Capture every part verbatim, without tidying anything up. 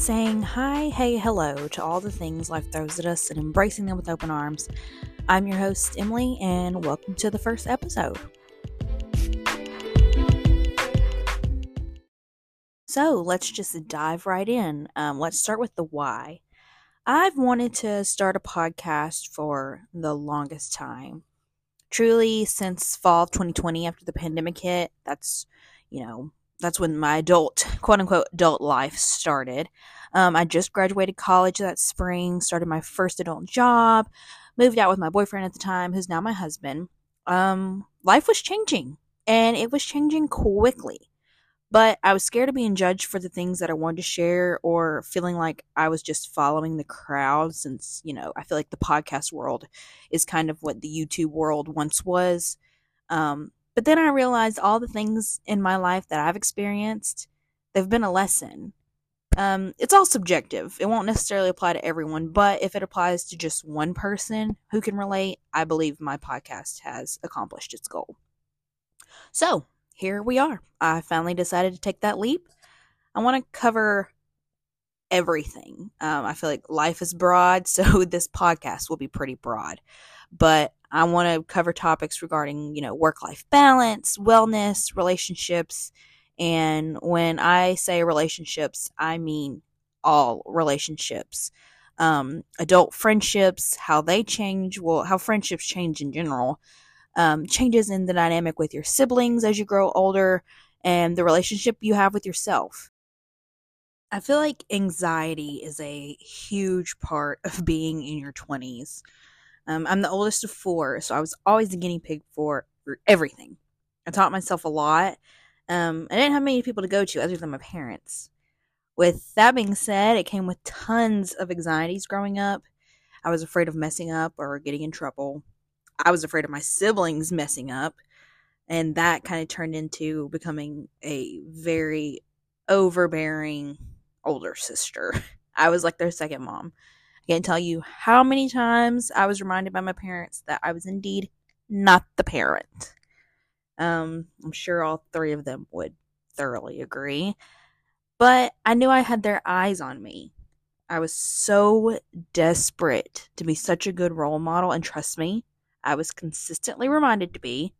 saying hi, hey, hello to all the things life throws at us and embracing them with open arms. I'm your host, Emily, and welcome to the first episode. So let's just dive right in. Um, let's start with the why. I've wanted to start a podcast for the longest time. Truly, since fall of twenty twenty, after the pandemic hit, that's, you know, that's when my adult, quote-unquote, adult life started. Um, I just graduated college that spring, started my first adult job, moved out with my boyfriend at the time, who's now my husband. Um, life was changing, and it was changing quickly. But I was scared of being judged for the things that I wanted to share or feeling like I was just following the crowd since, you know, I feel like the podcast world is kind of what the YouTube world once was. Um, but then I realized all the things in my life that I've experienced, they've been a lesson. Um, it's all subjective. It won't necessarily apply to everyone, but if it applies to just one person who can relate, I believe my podcast has accomplished its goal. So here we are. I finally decided to take that leap. I want to cover everything. Um, I feel like life is broad, so this podcast will be pretty broad. But I want to cover topics regarding, you know, work-life balance, wellness, relationships. And when I say relationships, I mean all relationships. Um, adult friendships, how they change, well, how friendships change in general. Um, changes in the dynamic with your siblings as you grow older, and the relationship you have with yourself. I feel like anxiety is a huge part of being in your twenties. Um, I'm the oldest of four, so I was always the guinea pig for everything. I taught myself a lot. Um, I didn't have many people to go to other than my parents. With that being said, it came with tons of anxieties growing up. I was afraid of messing up or getting in trouble. I was afraid of my siblings messing up, and that kind of turned into becoming a very overbearing older sister. I was like their second mom. I can't tell you how many times I was reminded by my parents that I was indeed not the parent. Um, I'm sure all three of them would thoroughly agree, but I knew I had their eyes on me. I was so desperate to be such a good role model, and trust me, I was consistently reminded to be,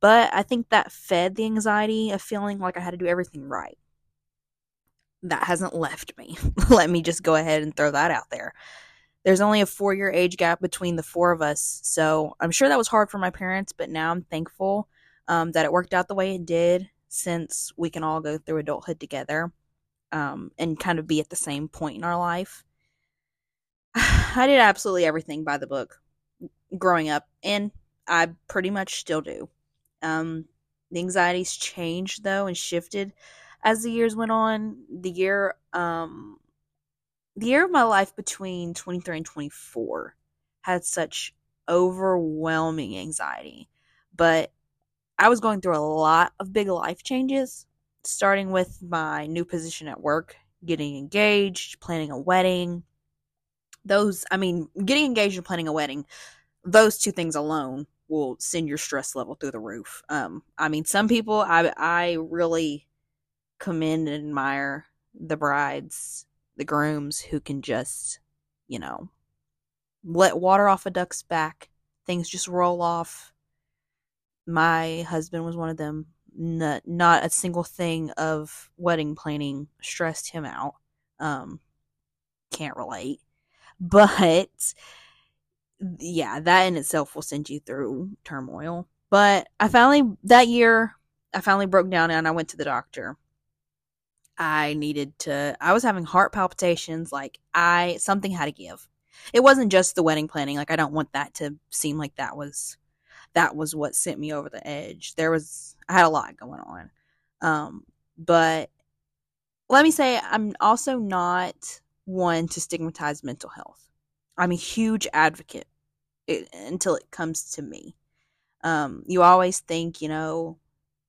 but I think that fed the anxiety of feeling like I had to do everything right. That hasn't left me. Let me just go ahead and throw that out there. There's only a four-year age gap between the four of us, so I'm sure that was hard for my parents, but now I'm thankful um, that it worked out the way it did, since we can all go through adulthood together um, and kind of be at the same point in our life. I did absolutely everything by the book growing up, and I pretty much still do. Um, the anxieties changed though and shifted as the years went on. The year, um, the year of my life between twenty-three and twenty-four had such overwhelming anxiety, but I was going through a lot of big life changes, starting with my new position at work, getting engaged, planning a wedding. Those, I mean, getting engaged and planning a wedding, those two things alone will send your stress level through the roof. Um, I mean, some people, I I really commend and admire the brides, the grooms who can just, you know, let water off a duck's back. Things just roll off. My husband was one of them. Not, not a single thing of wedding planning stressed him out. Um, can't relate. But yeah, that in itself will send you through turmoil. But I finally, that year, I finally broke down and I went to the doctor. I needed to, I was having heart palpitations. Like I, something had to give. It wasn't just the wedding planning. Like I don't want that to seem like that was, that was what sent me over the edge. There was, I had a lot going on. Um, but let me say, I'm also not one to stigmatize mental health. I'm a huge advocate it, until it comes to me. Um, you always think, you know,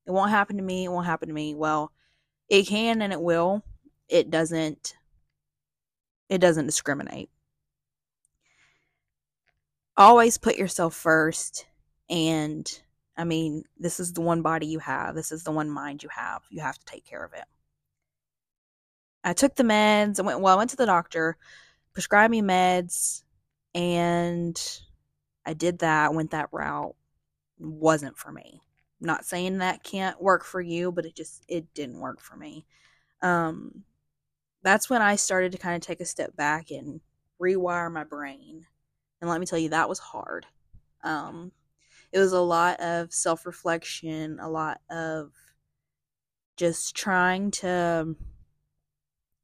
it won't happen to me, it won't happen to me. Well, it can and it will. It doesn't, it doesn't discriminate. Always put yourself first. And I mean, this is the one body you have. This is the one mind you have. You have to take care of it. I took the meds. I went, well, I went to the doctor, prescribed me meds, and I did that. I went that route. It wasn't for me. I'm not saying that can't work for you, but it just, it didn't work for me. Um, that's when I started to kind of take a step back and rewire my brain. And let me tell you, that was hard. Um, it was a lot of self-reflection, a lot of just trying to,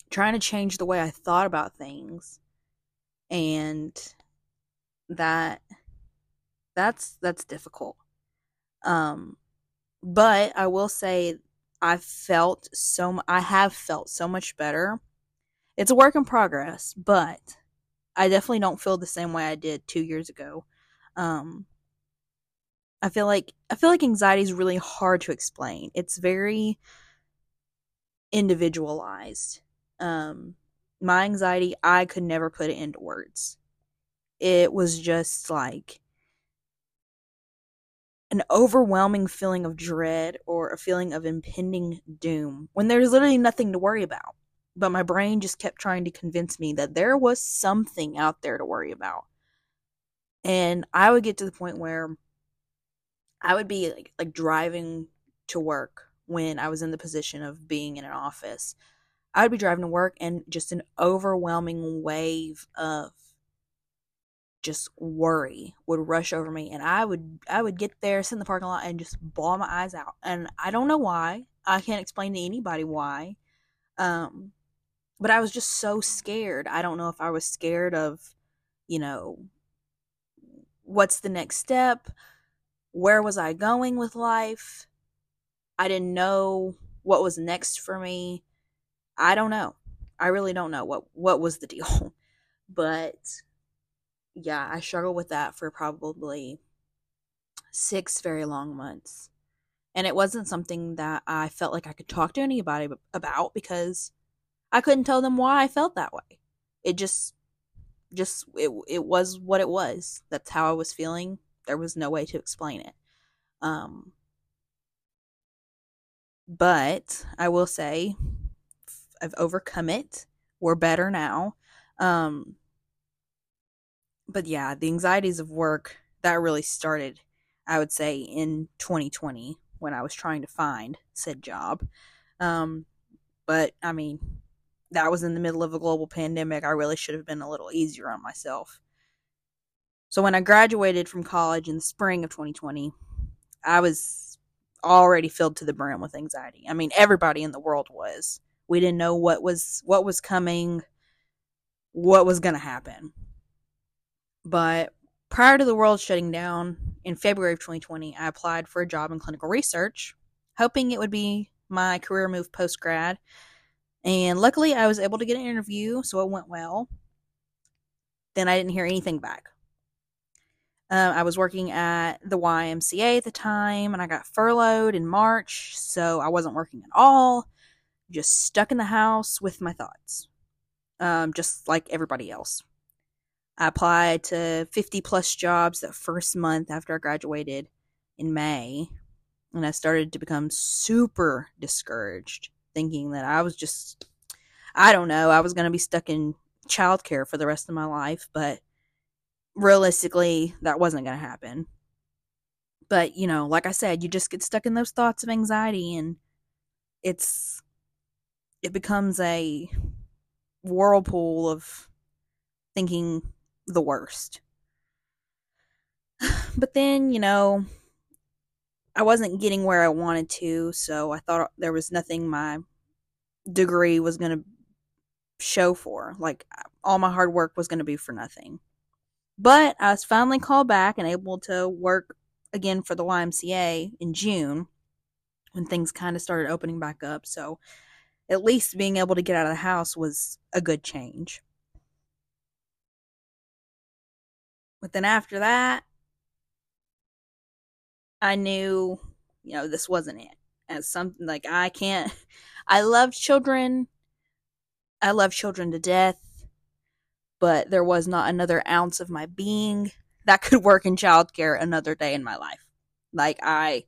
trying to change the way I thought about things. And that, that's, that's difficult. Um, but I will say I felt so, I have felt so much better. It's a work in progress, but I definitely don't feel the same way I did two years ago. Um, I feel like, I feel like anxiety is really hard to explain. It's very individualized. Um, my anxiety, I could never put it into words. It was just like an overwhelming feeling of dread or a feeling of impending doom when there's literally nothing to worry about. But my brain just kept trying to convince me that there was something out there to worry about. And I would get to the point where I would be like, like driving to work when I was in the position of being in an office. I would be driving to work and just an overwhelming wave of just worry would rush over me, and I would I would get there, sit in the parking lot, and just bawl my eyes out. And I don't know why. I can't explain to anybody why. Um, but I was just so scared. I don't know if I was scared of, you know, what's the next step? Where was I going with life? I didn't know what was next for me. I don't know. I really don't know what, what was the deal. But yeah, I struggled with that for probably six very long months. And it wasn't something that I felt like I could talk to anybody about because I couldn't tell them why I felt that way. It just, just it it was what it was. That's how I was feeling. There was no way to explain it. Um, but I will say I've overcome it. We're better now. Um, But yeah, the anxieties of work, that really started, I would say, in twenty twenty when I was trying to find said job. Um, but, I mean, that was in the middle of a global pandemic. I really should have been a little easier on myself. So when I graduated from college in the spring of twenty twenty, I was already filled to the brim with anxiety. I mean, everybody in the world was. We didn't know what was, what was coming, what was going to happen. But prior to the world shutting down in February of twenty twenty, I applied for a job in clinical research, hoping it would be my career move post-grad. And luckily, I was able to get an interview, so it went well. Then I didn't hear anything back. Um, I was working at the Y M C A at the time, and I got furloughed in March, so I wasn't working at all. Just stuck in the house with my thoughts, um, just like everybody else. I applied to fifty plus jobs that first month after I graduated in May, and I started to become super discouraged, thinking that I was just, I don't know, I was going to be stuck in childcare for the rest of my life, but realistically, that wasn't going to happen. But, you know, like I said, you just get stuck in those thoughts of anxiety, and it's, it becomes a whirlpool of thinking the worst. But then, you know, I wasn't getting where I wanted to, so I thought there was nothing my degree was going to show for. Like, all my hard work was going to be for nothing. But I was finally called back and able to work again for the Y M C A in June when things kind of started opening back up. So at least being able to get out of the house was a good change. But then after that, I knew, you know, this wasn't it. As something like I can't, I love children. I love children to death, but there was not another ounce of my being that could work in childcare another day in my life. Like I,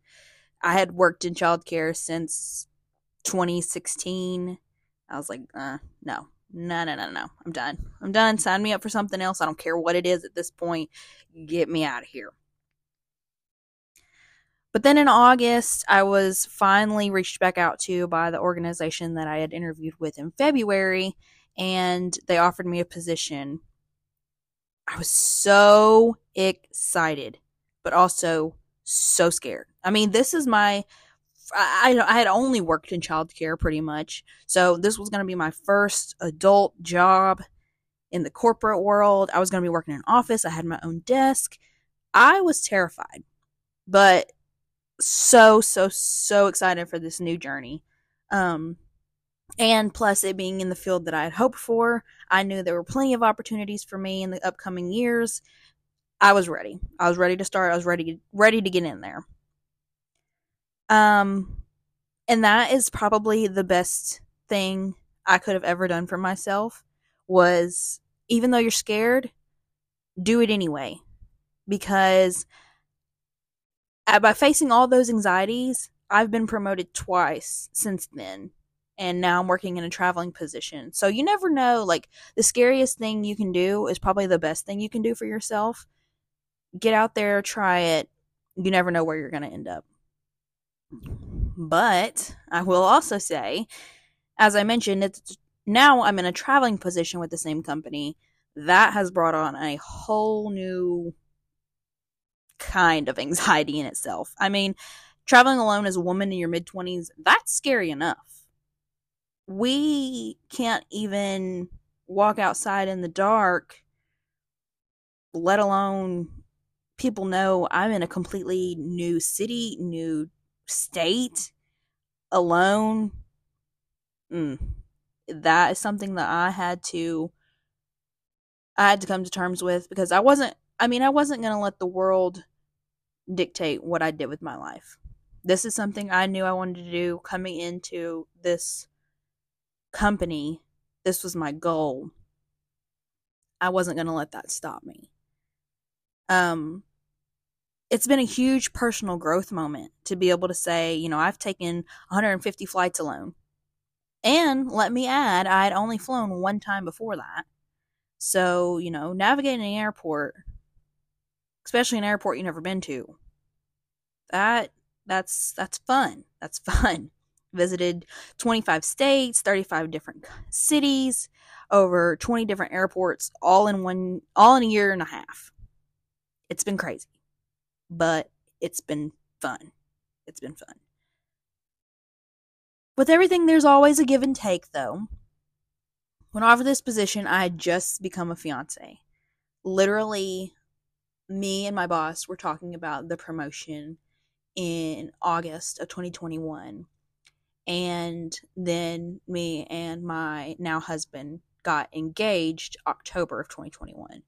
I had worked in childcare since twenty sixteen. I was like, uh, no, no, no, no, no. I'm done. I'm done. Sign me up for something else. I don't care what it is at this point. Get me out of here. But then in August, I was finally reached back out to by the organization that I had interviewed with in February, and they offered me a position. I was so excited, but also so scared. I mean, this is my... I, I had only worked in childcare pretty much, so this was going to be my first adult job in the corporate world. I was going to be working in an office. I had my own desk. I was terrified, but so, so, so excited for this new journey. Um, and plus it being in the field that I had hoped for, I knew there were plenty of opportunities for me in the upcoming years. I was ready. I was ready to start. I was ready, ready to get in there. Um, and that is probably the best thing I could have ever done for myself was, even though you're scared, do it anyway. Because by facing all those anxieties, I've been promoted twice since then. And now I'm working in a traveling position. So you never know, like, the scariest thing you can do is probably the best thing you can do for yourself. Get out there, try it. You never know where you're going to end up. But I will also say, as I mentioned, it's, now I'm in a traveling position with the same company. That has brought on a whole new kind of anxiety in itself. I mean, traveling alone as a woman in your mid-twenties, that's scary enough. We can't even walk outside in the dark, let alone people know I'm in a completely new city, new state, alone. mm, that is something that I had to I had to come to terms with, because I wasn't I mean I wasn't going to let the world dictate what I did with my life. This is something I knew I wanted to do coming into this company. This was my goal. I wasn't going to let that stop me. um It's been a huge personal growth moment to be able to say, you know, I've taken one hundred fifty flights alone. And let me add, I had only flown one time before that. So, you know, navigating an airport, especially an airport you've never been to, that that's that's fun. That's fun. Visited twenty-five states, thirty-five different cities, over twenty different airports, all in one, all in a year and a half. It's been crazy. But it's been fun. It's been fun. With everything, there's always a give and take, though. When offered this position, I had just become a fiancé. Literally, me and my boss were talking about the promotion in August of twenty twenty-one. And then me and my now husband got engaged October of twenty twenty-one.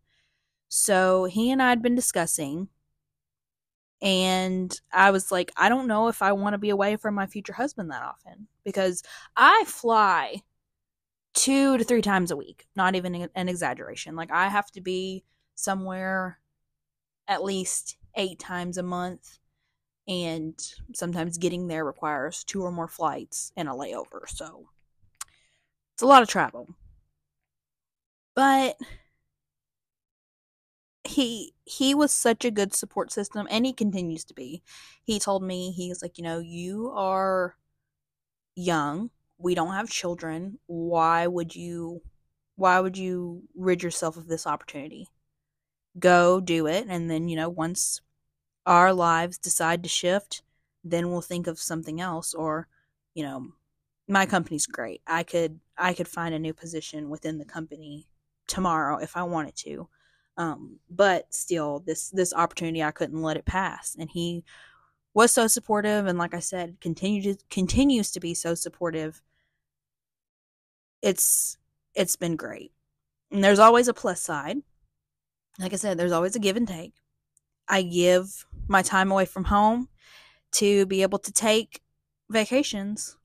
So he and I had been discussing... And I was like, I don't know if I want to be away from my future husband that often, because I fly two to three times a week. Not even an exaggeration. Like, I have to be somewhere at least eight times a month. And sometimes getting there requires two or more flights and a layover. So it's a lot of travel. But... He he was such a good support system, and he continues to be. He told me, he was like, you know, you are young. We don't have children. Why would you, why would you rid yourself of this opportunity? Go do it, and then, you know, once our lives decide to shift, then we'll think of something else. Or, you know, my company's great. I could I could find a new position within the company tomorrow if I wanted to. Um, but still, this, this opportunity, I couldn't let it pass. And he was so supportive. And like I said, continue to, continues to be so supportive. It's, it's been great. And there's always a plus side. Like I said, there's always a give and take. I give my time away from home to be able to take vacations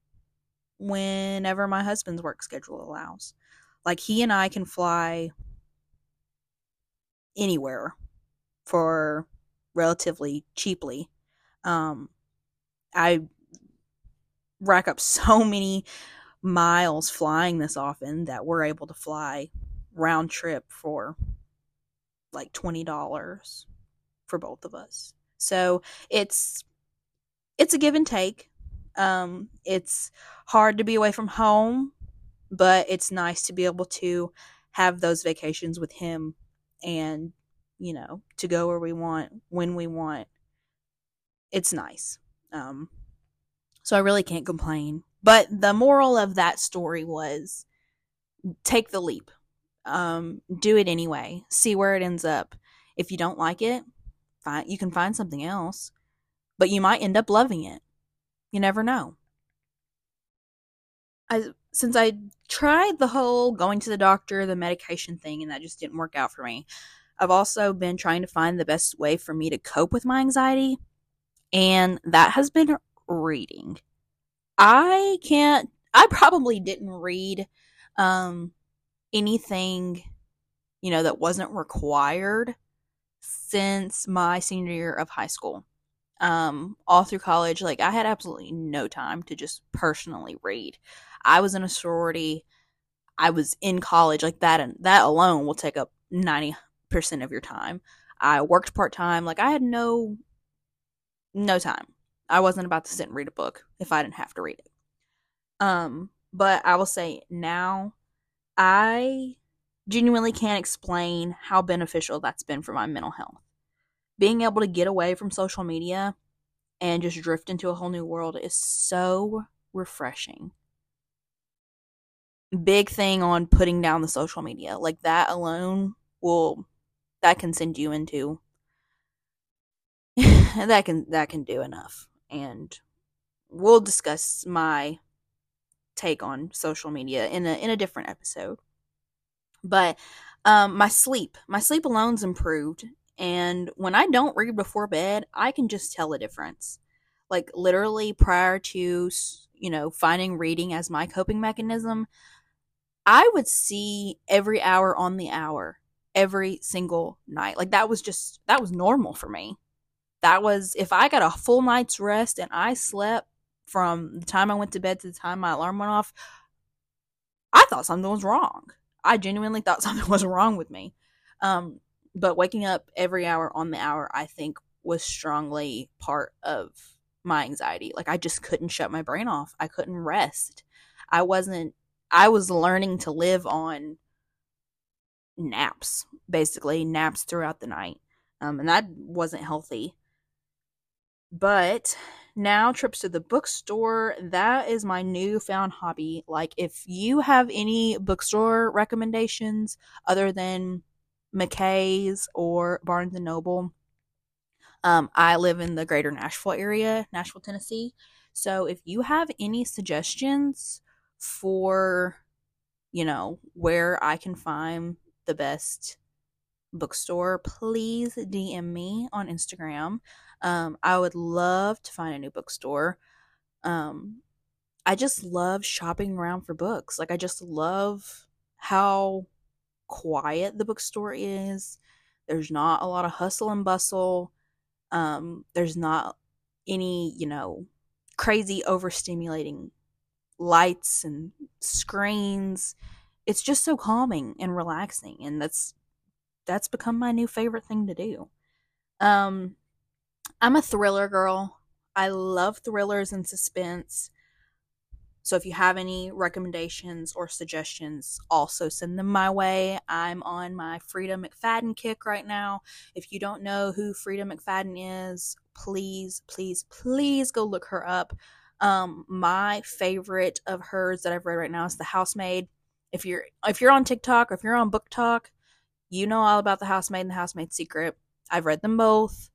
whenever my husband's work schedule allows. Like, he and I can fly anywhere for relatively cheaply. Um, I rack up so many miles flying this often that we're able to fly round trip for like twenty dollars for both of us. So it's it's a give and take. Um, it's hard to be away from home, but it's nice to be able to have those vacations with him and, you know, to go where we want, when we want. It's nice. Um, so I really can't complain. But the moral of that story was take the leap. Um, do it anyway. See where it ends up. If you don't like it, find, you can find something else. But you might end up loving it. You never know. I, since I tried the whole going to the doctor, the medication thing, and that just didn't work out for me, I've also been trying to find the best way for me to cope with my anxiety. And that has been reading. I can't, I probably didn't read um, anything, you know, that wasn't required since my senior year of high school. Um, all through college, like, I had absolutely no time to just personally read. I was in a sorority. I was in college. Like, that, and that alone will take up ninety percent of your time. I worked part-time. Like, I had no, no time. I wasn't about to sit and read a book if I didn't have to read it. Um, but I will say now, I genuinely can't explain how beneficial that's been for my mental health. Being able to get away from social media and just drift into a whole new world is so refreshing. Big thing on putting down the social media. Like, that alone will, that can send you into, that can, that can do enough. And we'll discuss my take on social media in a in a different episode. But um, my sleep, my sleep alone's improved. And when I don't read before bed, I can just tell a difference. Like, literally prior to, you know, finding reading as my coping mechanism, I would see every hour on the hour every single night. Like, that was just, that was normal for me. That was, if I got a full night's rest and I slept from the time I went to bed to the time my alarm went off, I thought something was wrong. I genuinely thought something was wrong with me. Um, but waking up every hour on the hour, I think, was strongly part of my anxiety. Like, I just couldn't shut my brain off. I couldn't rest. I wasn't, I was learning to live on naps, basically, naps throughout the night. Um, and that wasn't healthy. But now, trips to the bookstore, that is my newfound hobby. Like, if you have any bookstore recommendations other than McKay's or Barnes and Noble, um, I live in the greater Nashville area, Nashville, Tennessee. So if you have any suggestions for, you know, where I can find the best bookstore, please D M me on Instagram. Um, I would love to find a new bookstore. Um, I just love shopping around for books. Like, I just love how quiet the bookstore is. There's not a lot of hustle and bustle. Um, there's not any, you know, crazy overstimulating lights and screens. It's just so calming and relaxing. And that's, that's become my new favorite thing to do. Um, I'm a thriller girl. I love thrillers and suspense. So if you have any recommendations or suggestions, also send them my way. I'm on my Freida McFadden kick right now. If you don't know who Freida McFadden is, please, please, please go look her up. Um, my favorite of hers that I've read right now is The Housemaid. If you're, if you're on TikTok or if you're on BookTok, you know all about The Housemaid and The Housemaid's Secret. I've read them both.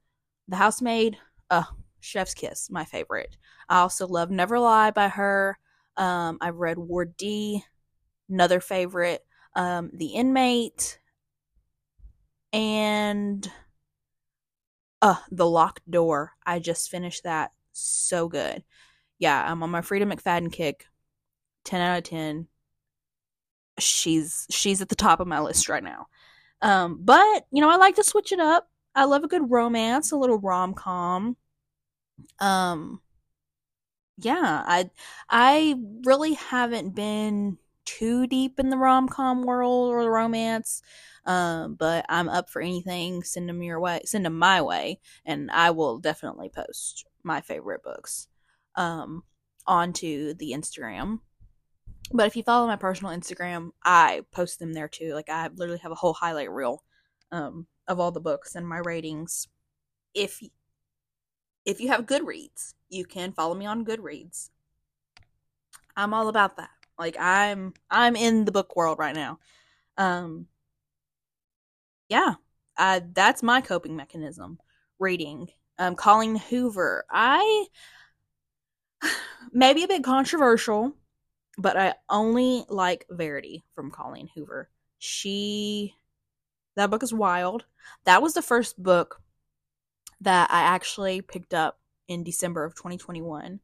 The Housemaid, uh, Chef's Kiss, my favorite. I also love Never Lie by her. Um, I've read Ward D, another favorite. Um, The Inmate, and uh, The Locked Door. I just finished that. So good. Yeah, I'm on my Freida McFadden kick. ten out of ten. She's she's at the top of my list right now. Um, but, you know, I like to switch it up. I love a good romance, a little rom-com. Um, yeah, I I really haven't been too deep in the rom-com world or the romance, um, but I'm up for anything. Send them your way, send them my way, and I will definitely post my favorite books um, onto the Instagram. But if you follow my personal Instagram, I post them there too. Like, I literally have a whole highlight reel um, of all the books and my ratings. If if you have Goodreads, you can follow me on Goodreads. I'm all about that. Like, I'm I'm in the book world right now. Um, yeah, I, that's my coping mechanism. Reading. Um, Colleen Hoover. I maybe a bit controversial. But I only like Verity from Colleen Hoover. She, that book is wild. That was the first book that I actually picked up in December of twenty twenty-one.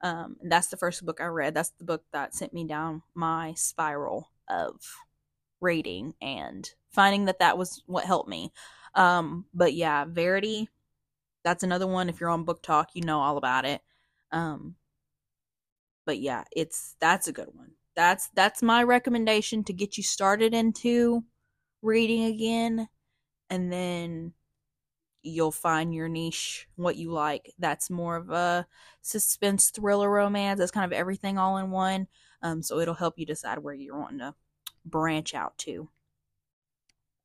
Um, and that's the first book I read. That's the book that sent me down my spiral of reading and finding that that was what helped me. Um, but yeah, Verity, that's another one. If you're on BookTok, you know all about it. Um, But yeah, it's that's a good one. That's that's my recommendation to get you started into reading again, and then you'll find your niche, what you like. That's more of a suspense thriller romance. That's kind of everything all in one. Um, so it'll help you decide where you're wanting to branch out to.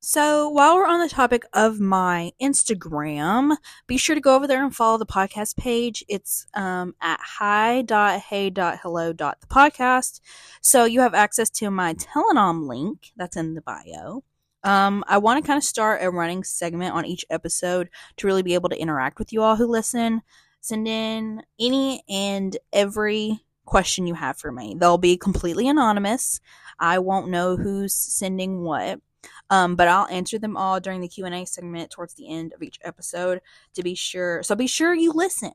So while we're on the topic of my Instagram, be sure to go over there and follow the podcast page. It's um, at hi. hey. hello. the podcast. So you have access to my Tellonym link that's in the bio. Um, I want to kind of start a running segment on each episode to really be able to interact with you all who listen. Send in any and every question you have for me. They'll be completely anonymous. I won't know who's sending what. Um, but I'll answer them all during the Q and A segment towards the end of each episode to be sure. So be sure you listen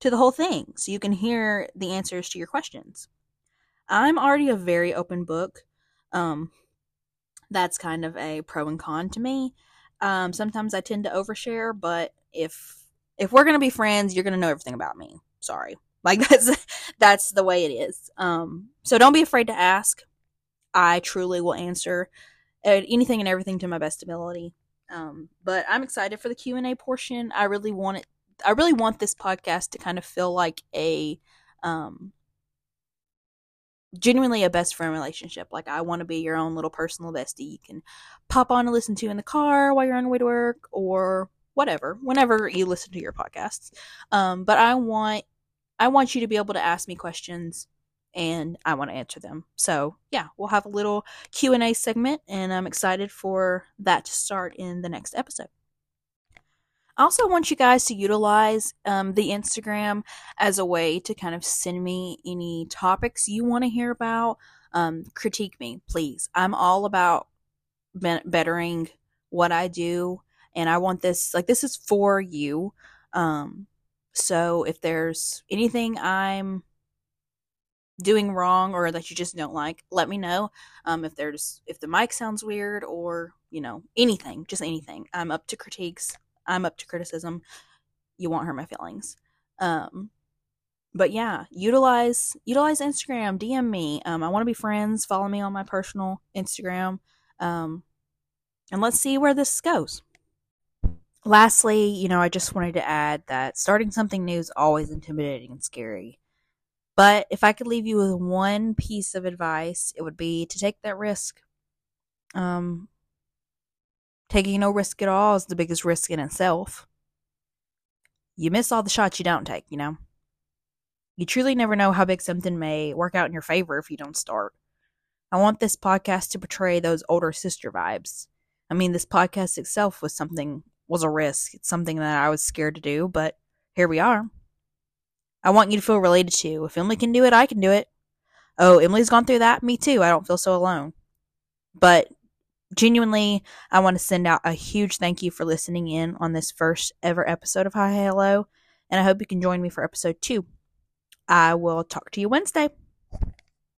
to the whole thing so you can hear the answers to your questions. I'm already a very open book. Um, that's kind of a pro and con to me. Um, sometimes I tend to overshare, but if, if we're going to be friends, you're going to know everything about me. Sorry. Like, that's, that's the way it is. Um, so don't be afraid to ask. I truly will answer anything and everything to my best ability. Um, but I'm excited for the Q and A portion. I really want it. I really want this podcast to kind of feel like a, um, genuinely a best friend relationship. Like, I want to be your own little personal bestie you can pop on and listen to in the car while you're on your way to work or whatever, whenever you listen to your podcasts. Um, but I want, I want you to be able to ask me questions, and I want to answer them. So yeah, we'll have a little Q and A segment, and I'm excited for that to start in the next episode. I also want you guys to utilize um, the Instagram as a way to kind of send me any topics you want to hear about. Um, critique me, please. I'm all about be- bettering what I do, and I want this, like, this is for you. Um, so if there's anything I'm doing wrong or that you just don't like, let me know. Um, if there's if the mic sounds weird or, you know, anything, just anything. I'm up to critiques. I'm up to criticism. You won't hurt my feelings. Um, but yeah, utilize utilize Instagram. D M me. Um, I want to be friends. Follow me on my personal Instagram. Um, and let's see where this goes. Lastly, you know, I just wanted to add that starting something new is always intimidating and scary. But if I could leave you with one piece of advice, it would be to take that risk. Um, taking no risk at all is the biggest risk in itself. You miss all the shots you don't take, you know. You truly never know how big something may work out in your favor if you don't start. I want this podcast to portray those older sister vibes. I mean, this podcast itself was something, was a risk. It's something that I was scared to do, but here we are. I want you to feel related to. If Emily can do it, I can do it. Oh, Emily's gone through that. Me too. I don't feel so alone. But genuinely, I want to send out a huge thank you for listening in on this first ever episode of Hi. Hey. Hello! And I hope you can join me for episode two. I will talk to you Wednesday.